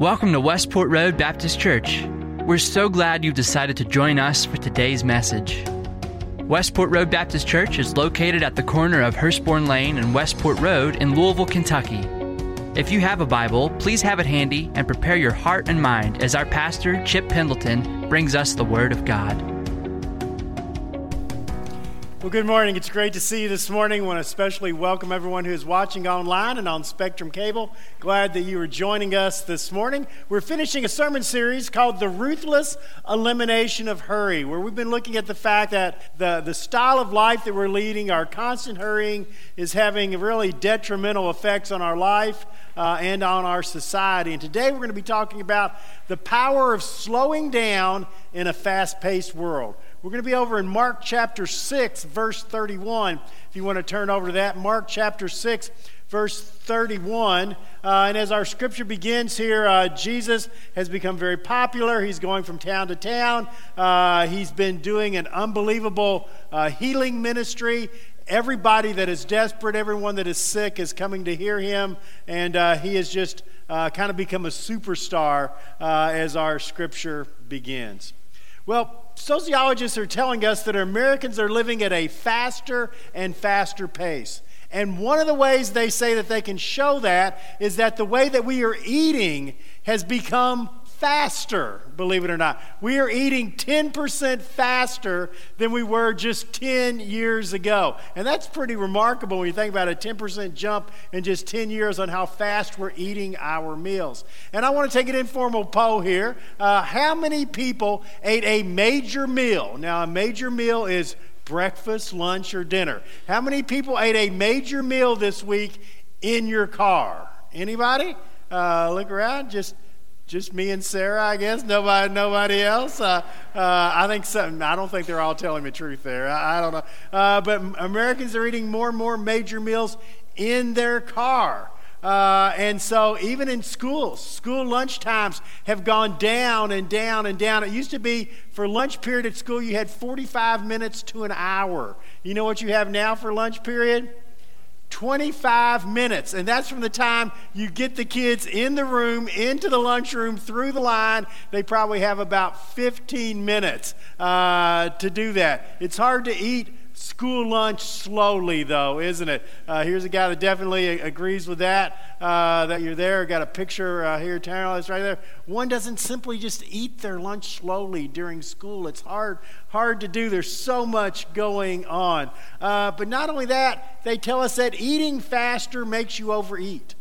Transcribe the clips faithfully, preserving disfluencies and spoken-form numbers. Welcome to Westport Road Baptist Church. We're so glad you've decided to join us for today's message. Westport Road Baptist Church is located at the corner of Hurstbourne Lane and Westport Road in Louisville, Kentucky. If you have a Bible, please have it handy and prepare your heart and mind as our pastor, Chip Pendleton, brings us the Word of God. Well, good morning. It's great to see you this morning. I want to especially welcome everyone who is watching online and on Spectrum Cable. Glad that you are joining us this morning. We're finishing a sermon series called The Ruthless Elimination of Hurry, where we've been looking at the fact that the, the style of life that we're leading, our constant hurrying, is having really detrimental effects on our life uh, and on our society. And today we're going to be talking about the power of slowing down in a fast-paced world. We're going to be over in Mark chapter six, verse thirty-one. If you want to turn over to that, Mark chapter six, verse thirty-one. Uh, and as our scripture begins here, uh, Jesus has become very popular. He's going from town to town. Uh, he's been doing an unbelievable uh, healing ministry. Everybody that is desperate, everyone that is sick is coming to hear him. And uh, he has just uh, kind of become a superstar uh, as our scripture begins. Well, sociologists are telling us that Americans are living at a faster and faster pace. And one of the ways they say that they can show that is that the way that we are eating has become faster, believe it or not. We are eating ten percent faster than we were just ten years ago. And that's pretty remarkable when you think about a ten percent jump in just ten years on how fast we're eating our meals. And I want to take an informal poll here. Uh, how many people ate a major meal? Now, a major meal is breakfast, lunch, or dinner. How many people ate a major meal this week in your car? Anybody? Uh, look around. Just... Just me and Sarah, I guess. Nobody, nobody else. Uh, uh, I think some. I don't think they're all telling the truth there. I, I don't know. Uh, but Americans are eating more and more major meals in their car, uh, and so even in schools, school lunch times have gone down and down and down. It used to be for lunch period at school you had forty-five minutes to an hour. You know what you have now for lunch period? twenty-five minutes, and that's from the time you get the kids in the room, into the lunchroom, through the line. They probably have about fifteen minutes uh, to do that. It's hard to eat school lunch slowly, though, isn't it? Uh, here's a guy that definitely agrees with that, uh, that you're there. Got a picture uh, here, Taryn, it's right there. One doesn't simply just eat their lunch slowly during school. It's hard, hard to do. There's so much going on. Uh, but not only that, they tell us that eating faster makes you overeat.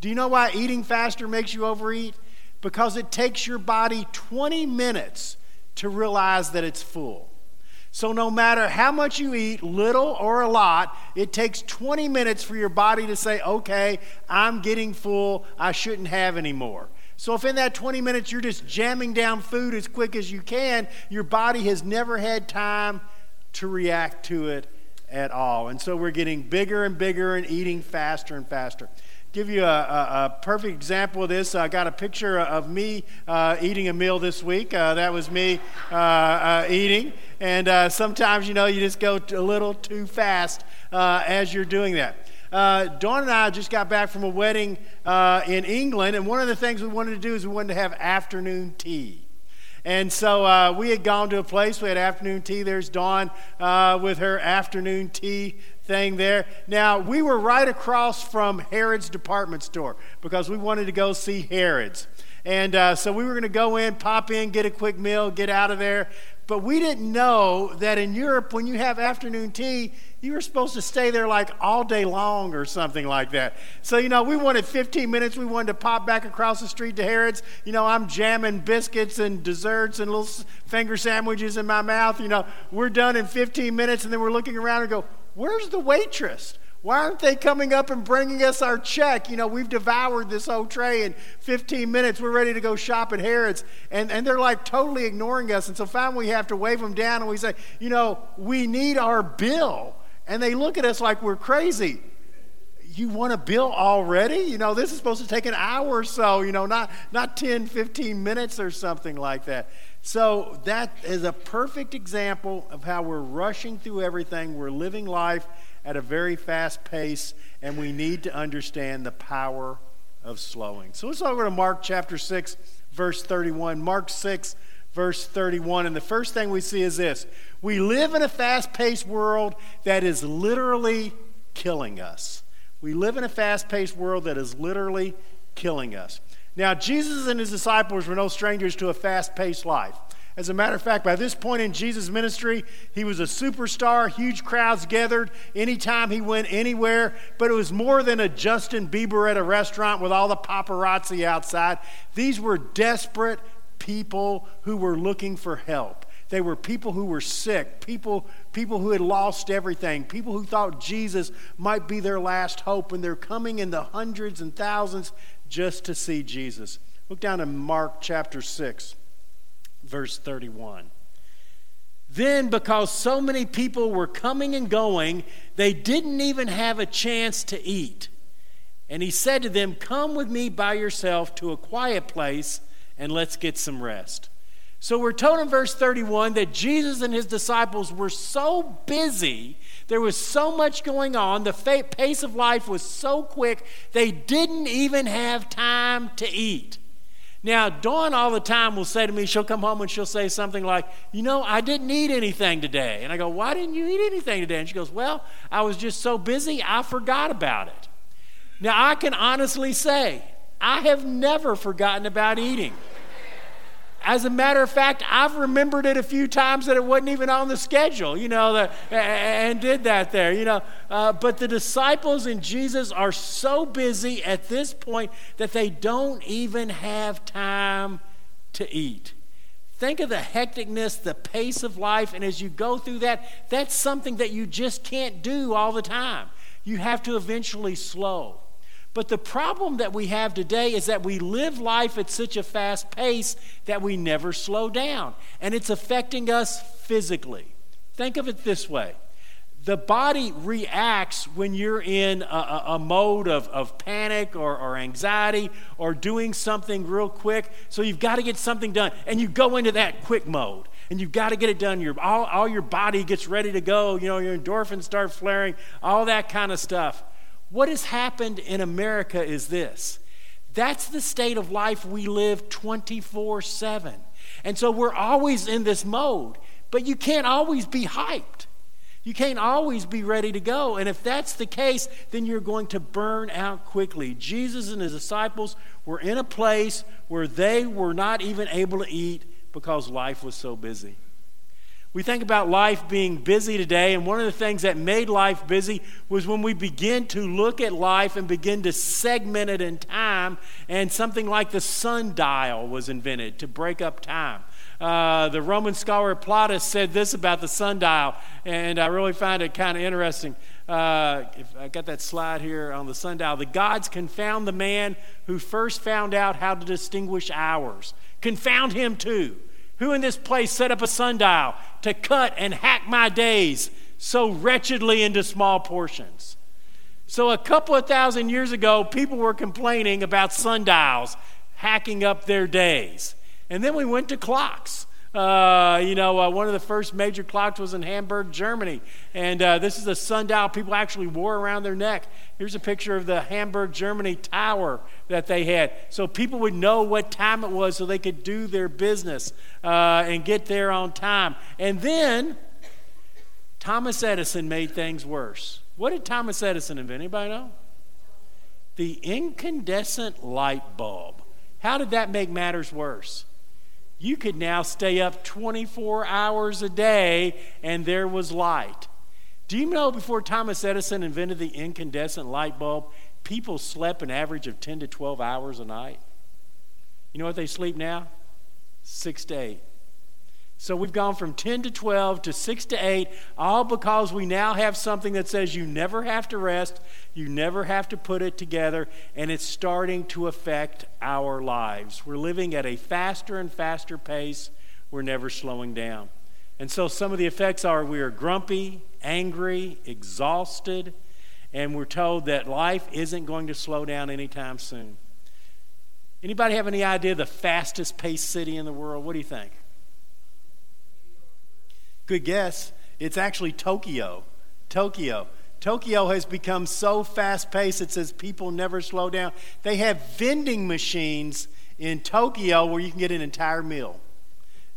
Do you know why eating faster makes you overeat? Because it takes your body twenty minutes to realize that it's full. So no matter how much you eat, little or a lot, it takes twenty minutes for your body to say, okay, I'm getting full, I shouldn't have any more. So if in that twenty minutes you're just jamming down food as quick as you can, your body has never had time to react to it at all. And so we're getting bigger and bigger and eating faster and faster. Give you a, a, a perfect example of this. I got a picture of me uh, eating a meal this week. Uh, that was me uh, uh, eating. And uh, sometimes, you know, you just go a little too fast uh, as you're doing that. Uh, Dawn and I just got back from a wedding uh, in England, and one of the things we wanted to do is we wanted to have afternoon tea. And so uh, we had gone to a place, we had afternoon tea. There's Dawn uh, with her afternoon tea thing there. Now, we were right across from Harrods department store because we wanted to go see Harrods. And uh, so we were going to go in, pop in, get a quick meal, get out of there. But we didn't know that in Europe, when you have afternoon tea, you were supposed to stay there like all day long or something like that. So, you know, we wanted fifteen minutes. We wanted to pop back across the street to Harrods. You know, I'm jamming biscuits and desserts and little finger sandwiches in my mouth. You know, we're done in fifteen minutes, and then we're looking around and go, where's the waitress? Why aren't they coming up and bringing us our check? You know, we've devoured this whole tray in fifteen minutes. We're ready to go shop at Harrods. And, and they're like totally ignoring us. And so finally we have to wave them down and we say, you know, we need our bill. And they look at us like we're crazy. You want a bill already? You know, this is supposed to take an hour or so, you know, not, not ten, fifteen minutes or something like that. So that is a perfect example of how we're rushing through everything. We're living life at a very fast pace, and we need to understand the power of slowing. So let's go to Mark chapter six, verse thirty-one. Mark six, verse thirty-one. And the first thing we see is this. We live in a fast-paced world that is literally killing us. We live in a fast-paced world that is literally killing us. Now, Jesus and his disciples were no strangers to a fast-paced life. As a matter of fact, by this point in Jesus' ministry, he was a superstar, huge crowds gathered anytime he went anywhere, but it was more than a Justin Bieber at a restaurant with all the paparazzi outside. These were desperate people who were looking for help. They were people who were sick, people, people who had lost everything, people who thought Jesus might be their last hope, and they're coming in the hundreds and thousands just to see Jesus. Look down in Mark chapter six. Verse thirty-one. Then, because so many people were coming and going, they didn't even have a chance to eat. And he said to them, "Come with me by yourself to a quiet place and let's get some rest." So we're told in verse thirty-one that Jesus and his disciples were so busy, there was so much going on, the fa- pace of life was so quick, they didn't even have time to eat. Now, Dawn all the time will say to me, she'll come home and she'll say something like, you know, I didn't eat anything today. And I go, why didn't you eat anything today? And she goes, well, I was just so busy, I forgot about it. Now, I can honestly say, I have never forgotten about eating. As a matter of fact, I've remembered it a few times that it wasn't even on the schedule, you know, the, and did that there, you know. Uh, but the disciples and Jesus are so busy at this point that they don't even have time to eat. Think of the hecticness, the pace of life, and as you go through that, that's something that you just can't do all the time. You have to eventually slow. But the problem that we have today is that we live life at such a fast pace that we never slow down. And it's affecting us physically. Think of it this way. The body reacts when you're in a, a, a mode of, of panic or, or anxiety or doing something real quick. So you've got to get something done. And you go into that quick mode. And you've got to get it done. Your, all, all your body gets ready to go. You know, your endorphins start flaring, all that kind of stuff. What has happened in America is this. That's the state of life we live twenty-four seven. And so we're always in this mode. But you can't always be hyped. You can't always be ready to go. And if that's the case, then you're going to burn out quickly. Jesus and his disciples were in a place where they were not even able to eat because life was so busy. We think about life being busy today, and one of the things that made life busy was when we begin to look at life and begin to segment it in time, and something like the sundial was invented to break up time. Uh, the Roman scholar Plautus said this about the sundial, and I really find it kind of interesting. Uh, if I got that slide here on the sundial. The gods confound the man who first found out how to distinguish hours. Confound him too. Who in this place set up a sundial to cut and hack my days so wretchedly into small portions? So a couple of thousand years ago, people were complaining about sundials hacking up their days. And then we went to clocks. Uh, you know, uh, one of the first major clocks was in Hamburg, Germany. And uh, this is a sundial people actually wore around their neck. Here's a picture of the Hamburg, Germany tower that they had. So people would know what time it was so they could do their business uh, and get there on time. And then Thomas Edison made things worse. What did Thomas Edison invent? Anybody know? The incandescent light bulb. How did that make matters worse? You could now stay up twenty-four hours a day, and there was light. Do you know before Thomas Edison invented the incandescent light bulb, people slept an average of ten to twelve hours a night? You know what they sleep now? Six to eight. So we've gone from ten to twelve to six to eight, all because we now have something that says you never have to rest, you never have to put it together, and it's starting to affect our lives. We're living at a faster and faster pace. We're never slowing down. And so some of the effects are we are grumpy, angry, exhausted, and we're told that life isn't going to slow down anytime soon. Anybody have any idea the fastest paced city in the world? What do you think? Good guess. It's actually Tokyo. Tokyo. Tokyo has become so fast-paced, it says people never slow down. They have vending machines in Tokyo where you can get an entire meal.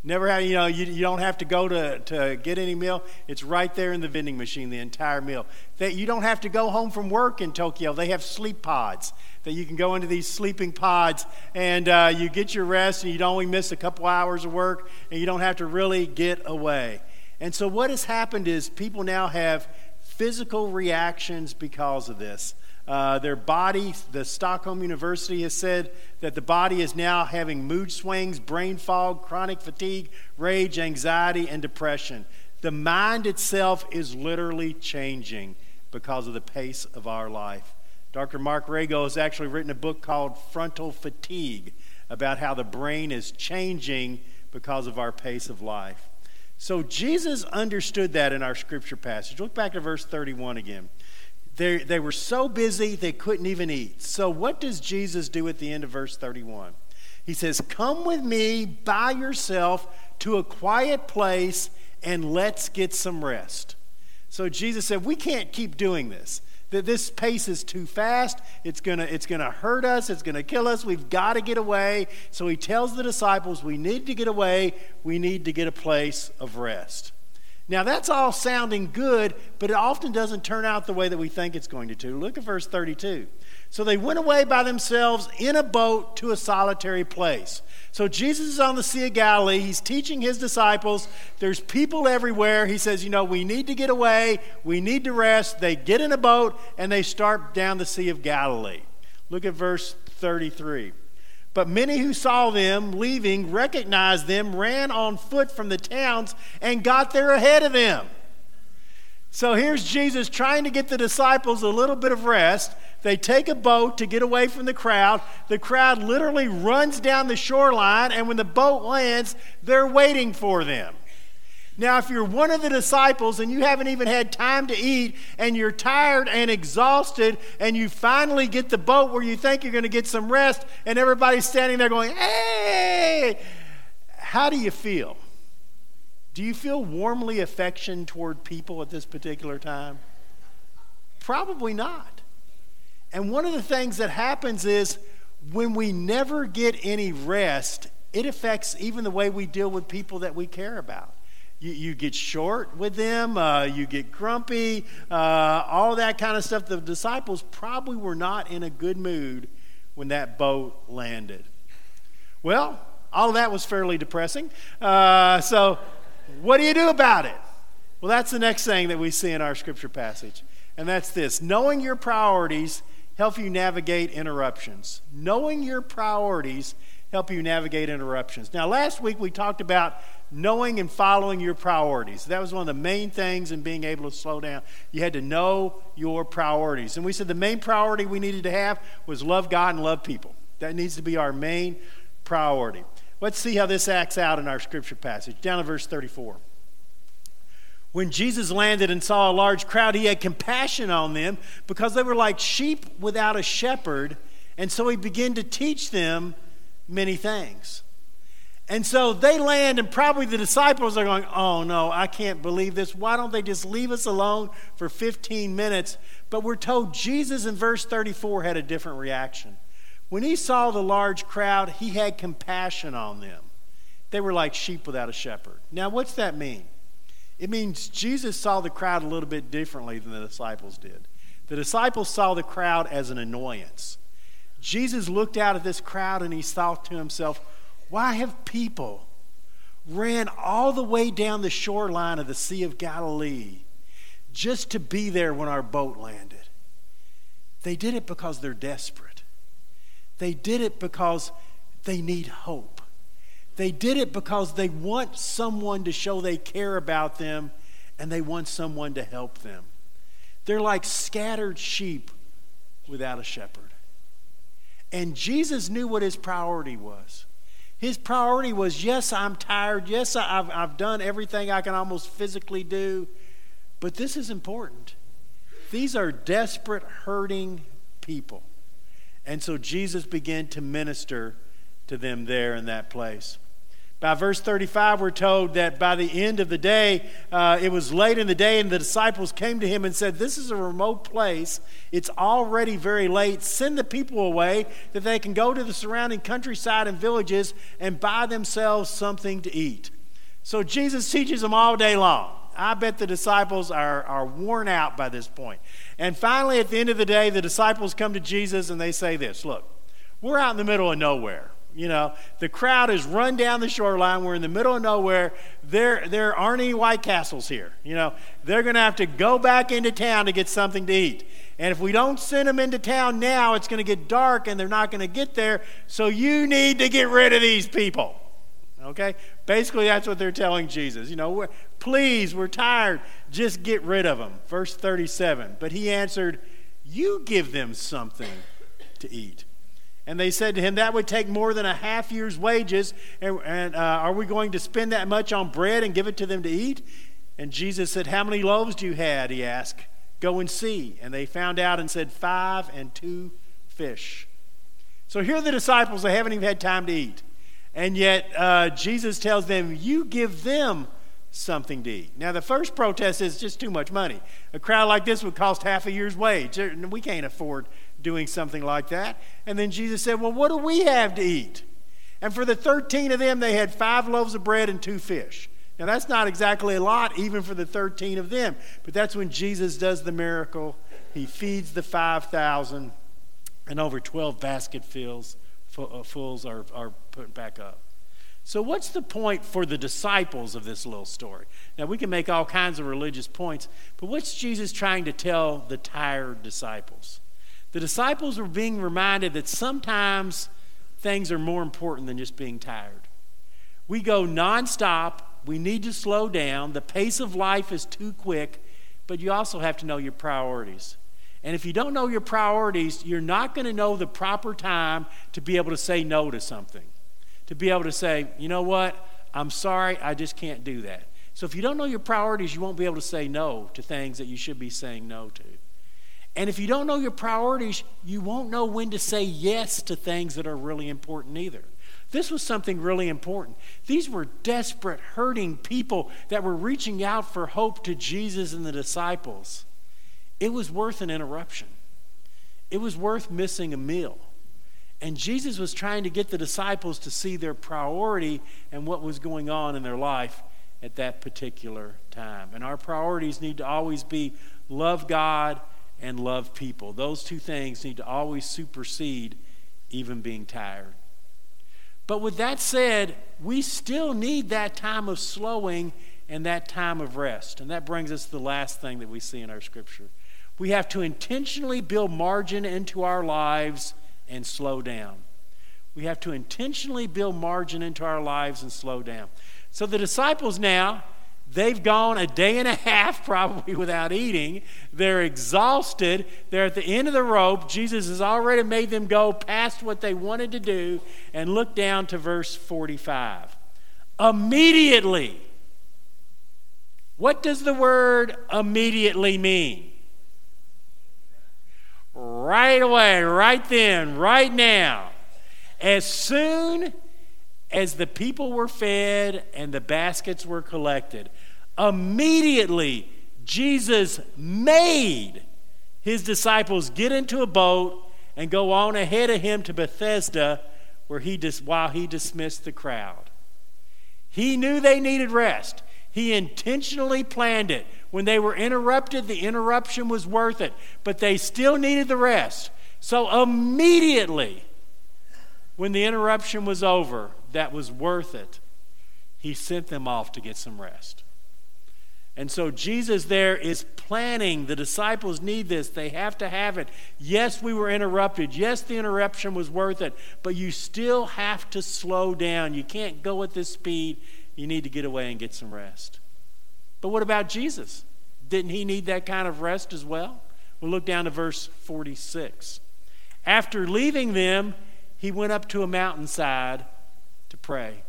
Never had, you know, you, you don't have to go to, to get any meal. It's right there in the vending machine, the entire meal. That you don't have to go home from work in Tokyo. They have sleep pods that you can go into these sleeping pods and uh, you get your rest and you'd only miss a couple hours of work and you don't have to really get away. And so what has happened is people now have physical reactions because of this. Uh, their body, the Stockholm University has said that the body is now having mood swings, brain fog, chronic fatigue, rage, anxiety, and depression. The mind itself is literally changing because of the pace of our life. Doctor Mark Rego has actually written a book called Frontal Fatigue about how the brain is changing because of our pace of life. So Jesus understood that in our scripture passage. Look back to verse thirty-one again. They, they were so busy, they couldn't even eat. So what does Jesus do at the end of verse thirty-one? He says, "Come with me by yourself to a quiet place and let's get some rest." So Jesus said, we can't keep doing this. That this pace is too fast. It's gonna, it's gonna hurt us. It's gonna kill us. We've got to get away. So he tells the disciples, we need to get away. We need to get a place of rest. Now that's all sounding good, but it often doesn't turn out the way that we think it's going to do. Look at verse thirty-two. So they went away by themselves in a boat to a solitary place. So Jesus is on the Sea of Galilee. He's teaching his disciples. There's people everywhere. He says, you know, we need to get away. We need to rest. They get in a boat and they start down the Sea of Galilee. Look at verse thirty-three. But many who saw them leaving recognized them, ran on foot from the towns, and got there ahead of them. So here's Jesus trying to get the disciples a little bit of rest. They take a boat to get away from the crowd. The crowd literally runs down the shoreline, and when the boat lands, they're waiting for them. Now, if you're one of the disciples and you haven't even had time to eat and you're tired and exhausted and you finally get the boat where you think you're going to get some rest and everybody's standing there going, hey, how do you feel? Do you feel warmly affection toward people at this particular time? Probably not. And one of the things that happens is when we never get any rest, it affects even the way we deal with people that we care about. You, you get short with them, uh, you get grumpy, uh, all that kind of stuff. The disciples probably were not in a good mood when that boat landed. Well, all of that was fairly depressing. Uh, so what do you do about it? Well, that's the next thing that we see in our scripture passage. And that's this. Knowing your priorities help you navigate interruptions. Knowing your priorities help you navigate interruptions. Now, last week we talked about knowing and following your priorities. That was one of the main things in being able to slow down. You had to know your priorities. And we said the main priority we needed to have was love God and love people. That needs to be our main priority. Let's see how this acts out in our scripture passage. Down to verse thirty-four. When Jesus landed and saw a large crowd, he had compassion on them because they were like sheep without a shepherd. And so he began to teach them many things. And so they land, and probably the disciples are going, oh no, I can't believe this. Why don't they just leave us alone for fifteen minutes? But we're told Jesus in verse thirty-four had a different reaction. When he saw the large crowd, he had compassion on them. They were like sheep without a shepherd. Now, what's that mean? It means Jesus saw the crowd a little bit differently than the disciples did. The disciples saw the crowd as an annoyance. Jesus looked out at this crowd and he thought to himself, why have people ran all the way down the shoreline of the Sea of Galilee just to be there when our boat landed? They did it because they're desperate. They did it because they need hope. They did it because they want someone to show they care about them and they want someone to help them. They're like scattered sheep without a shepherd. And Jesus knew what his priority was. His priority was, yes, I'm tired. Yes, I've, I've done everything I can almost physically do. But this is important. These are desperate, hurting people. And so Jesus began to minister to them there in that place. By verse thirty-five, we're told that by the end of the day, uh, it was late in the day, and the disciples came to him and said, "This is a remote place. It's already very late. Send the people away that they can go to the surrounding countryside and villages and buy themselves something to eat." So Jesus teaches them all day long. I bet the disciples are, are worn out by this point. And finally, at the end of the day, the disciples come to Jesus and they say this, "Look, we're out in the middle of nowhere. You know, the crowd has run down the shoreline. We're in the middle of nowhere. There there aren't any White Castles here. You know, they're going to have to go back into town to get something to eat. And if we don't send them into town now, it's going to get dark and they're not going to get there. So you need to get rid of these people." Okay? Basically, that's what they're telling Jesus. You know, we're, please, we're tired. Just get rid of them. Verse thirty-seven, "But he answered, 'You give them something to eat.' And they said to him, 'That would take more than a half year's wages, and, and uh, are we going to spend that much on bread and give it to them to eat?' And Jesus said, 'How many loaves do you have?' he asked. 'Go and see.' And they found out and said, 'Five and two fish.'" So here are the disciples. They haven't even had time to eat. And yet uh, Jesus tells them, "You give them something to eat." Now, the first protest is just too much money. A crowd like this would cost half a year's wage. We can't afford doing something like that. And then Jesus said, "Well, what do we have to eat?" And for the thirteen of them, they had five loaves of bread and two fish. Now, that's not exactly a lot, even for the thirteen of them. But that's when Jesus does the miracle. He feeds the five thousand, and over twelve basketfuls are, are put back up. So what's the point for the disciples of this little story? Now, we can make all kinds of religious points, but what's Jesus trying to tell the tired disciples? The disciples were being reminded that sometimes things are more important than just being tired. We go nonstop. We need to slow down. The pace of life is too quick, but you also have to know your priorities. And if you don't know your priorities, you're not going to know the proper time to be able to say no to something, to be able to say, "You know what, I'm sorry, I just can't do that." So if you don't know your priorities, you won't be able to say no to things that you should be saying no to. And if you don't know your priorities, you won't know when to say yes to things that are really important either. This was something really important. These were desperate, hurting people that were reaching out for hope to Jesus and the disciples. It was worth an interruption. It was worth missing a meal. And Jesus was trying to get the disciples to see their priority and what was going on in their life at that particular time. And our priorities need to always be love God and love people. Those two things need to always supersede even being tired. But with that said, we still need that time of slowing and that time of rest. And that brings us to the last thing that we see in our scripture. We have to intentionally build margin into our lives and slow down. We have to intentionally build margin into our lives and slow down. So the disciples now, they've gone a day and a half probably without eating. They're exhausted. They're at the end of the rope. Jesus has already made them go past what they wanted to do. And look down to verse forty-five. Immediately. What does the word immediately mean? Right away, right then, right now. As soon as the people were fed and the baskets were collected, immediately Jesus made his disciples get into a boat and go on ahead of him to Bethsaida, where he dis- while he dismissed the crowd. He knew they needed rest. He intentionally planned it. When they were interrupted, the interruption was worth it, but they still needed the rest. So immediately, when the interruption was over, that was worth it, he sent them off to get some rest. And so Jesus there is planning. The disciples need this. They have to have it. Yes, we were interrupted. Yes, the interruption was worth it, but you still have to slow down. You can't go at this speed. You need to get away and get some rest. But what about Jesus? Didn't he need that kind of rest as well? We'll look down to verse forty-six. After leaving them, he went up to a mountainside to pray.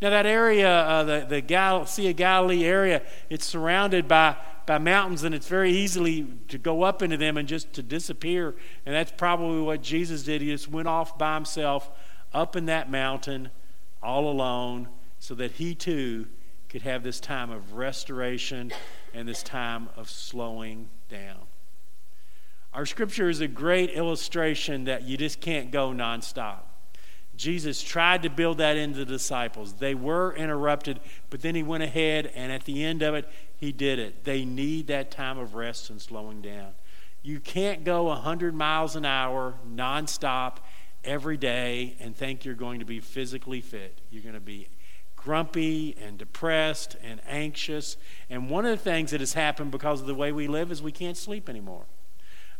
Now that area, uh, the, the Gal- Sea of Galilee area, it's surrounded by, by mountains, and it's very easily to go up into them and just to disappear. And that's probably what Jesus did. He just went off by himself up in that mountain all alone, so that he too could have this time of restoration and this time of slowing down. Our scripture is a great illustration that you just can't go nonstop. Jesus tried to build that into the disciples. They were interrupted, but then he went ahead, and at the end of it, he did it. They need that time of rest and slowing down. You can't go one hundred miles an hour nonstop every day and think you're going to be physically fit. You're going to be grumpy and depressed and anxious. And one of the things that has happened because of the way we live is we can't sleep anymore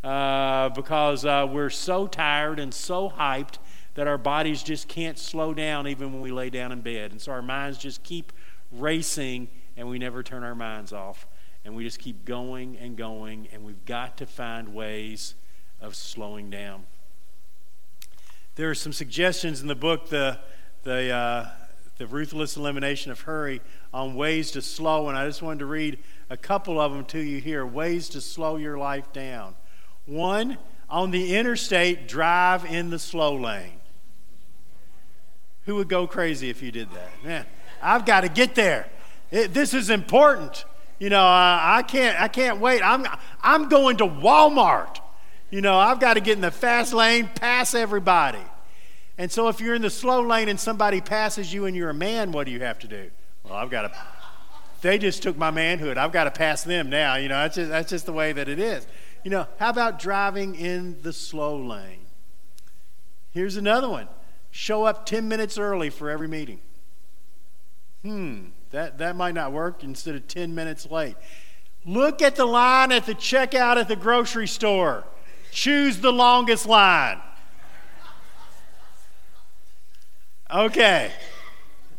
uh, because uh, we're so tired and so hyped that our bodies just can't slow down even when we lay down in bed. And so our minds just keep racing, and we never turn our minds off. And we just keep going and going, and we've got to find ways of slowing down. There are some suggestions in the book, The the, uh, the Ruthless Elimination of Hurry, on ways to slow, and I just wanted to read a couple of them to you here. Ways to slow your life down. One, on the interstate, drive in the slow lane. Who would go crazy if you did that? Man, I've got to get there. It, this is important. You know, uh, I can't I can't wait. I'm I'm going to Walmart. You know, I've got to get in the fast lane, pass everybody. And so if you're in the slow lane and somebody passes you and you're a man, what do you have to do? Well, I've got to, they just took my manhood. I've got to pass them now. You know, that's just, that's just the way that it is. You know, how about driving in the slow lane? Here's another one. Show up ten minutes early for every meeting. Hmm. That that might not work. Instead of ten minutes late. Look at the line at the checkout at the grocery store. Choose the longest line. Okay.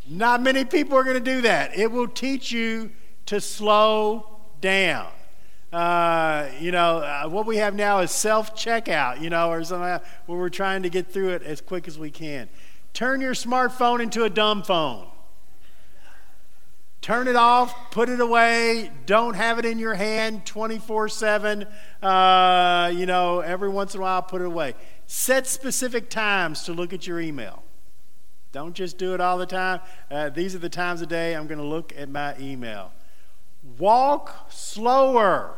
Not many people are going to do that. It will teach you to slow down. Uh, you know, uh, what we have now is self-checkout, you know, or something where we're trying to get through it as quick as we can. Turn your smartphone into a dumb phone. Turn it off, put it away, don't have it in your hand twenty-four seven, uh, you know, every once in a while put it away. Set specific times to look at your email. Don't just do it all the time. Uh, these are the times of day I'm going to look at my email. Walk slower.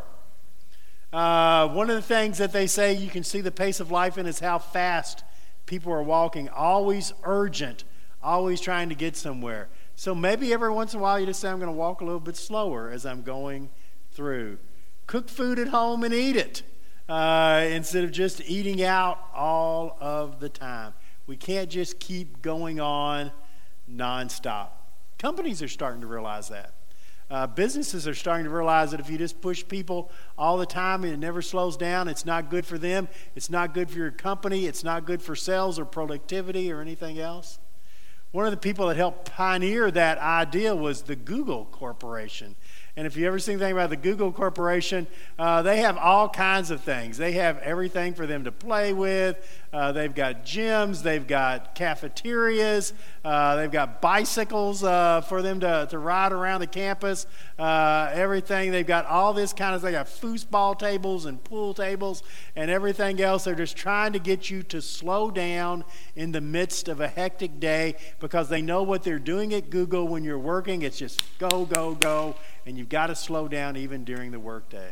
Uh, one of the things that they say you can see the pace of life in is how fast people are walking, always urgent, always trying to get somewhere. So maybe every once in a while you just say, I'm going to walk a little bit slower as I'm going through. Cook food at home and eat it uh, instead of just eating out all of the time. We can't just keep going on nonstop. Companies are starting to realize that. Uh, businesses are starting to realize that if you just push people all the time and it never slows down, it's not good for them. It's not good for your company. It's not good for sales or productivity or anything else. One of the people that helped pioneer that idea was the Google Corporation. And if you ever seen anything about the Google Corporation, uh, they have all kinds of things. They have everything for them to play with. Uh, they've got gyms. They've got cafeterias. Uh, they've got bicycles uh, for them to, to ride around the campus. Uh, everything. They've got all this kind of stuff. They got foosball tables and pool tables and everything else. They're just trying to get you to slow down in the midst of a hectic day because they know what they're doing at Google when you're working. It's just go, go, go. And you've got to slow down even during the workday.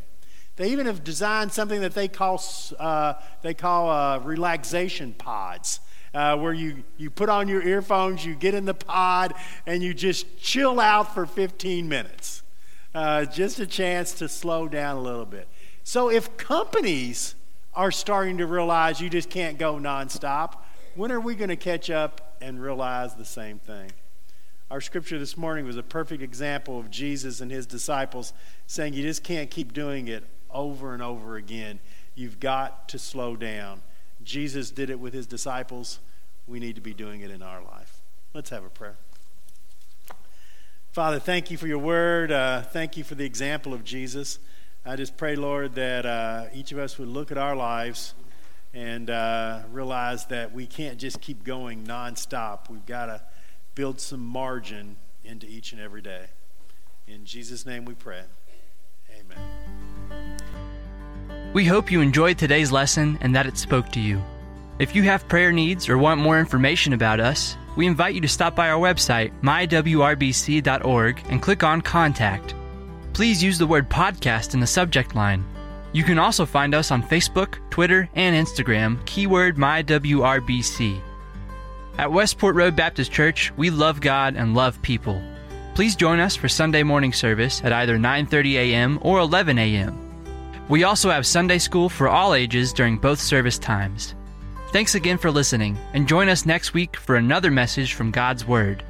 They even have designed something that they call uh, they call uh, relaxation pods, uh, where you, you put on your earphones, you get in the pod, and you just chill out for fifteen minutes. Uh, just a chance to slow down a little bit. So if companies are starting to realize you just can't go nonstop, when are we going to catch up and realize the same thing? Our scripture this morning was a perfect example of Jesus and his disciples saying you just can't keep doing it over and over again. You've got to slow down. Jesus did it with his disciples. We need to be doing it in our life. Let's have a prayer. Father, thank you for your word. Uh, thank you for the example of Jesus. I just pray, Lord, that uh, each of us would look at our lives and uh, realize that we can't just keep going nonstop. We've got to build some margin into each and every day. In Jesus' name we pray. Amen. We hope you enjoyed today's lesson and that it spoke to you. If you have prayer needs or want more information about us, we invite you to stop by our website, my w r b c dot org, and click on Contact. Please use the word podcast in the subject line. You can also find us on Facebook, Twitter, and Instagram, keyword my w r b c. At Westport Road Baptist Church, we love God and love people. Please join us for Sunday morning service at either nine thirty a m or eleven a m We also have Sunday school for all ages during both service times. Thanks again for listening, and join us next week for another message from God's Word.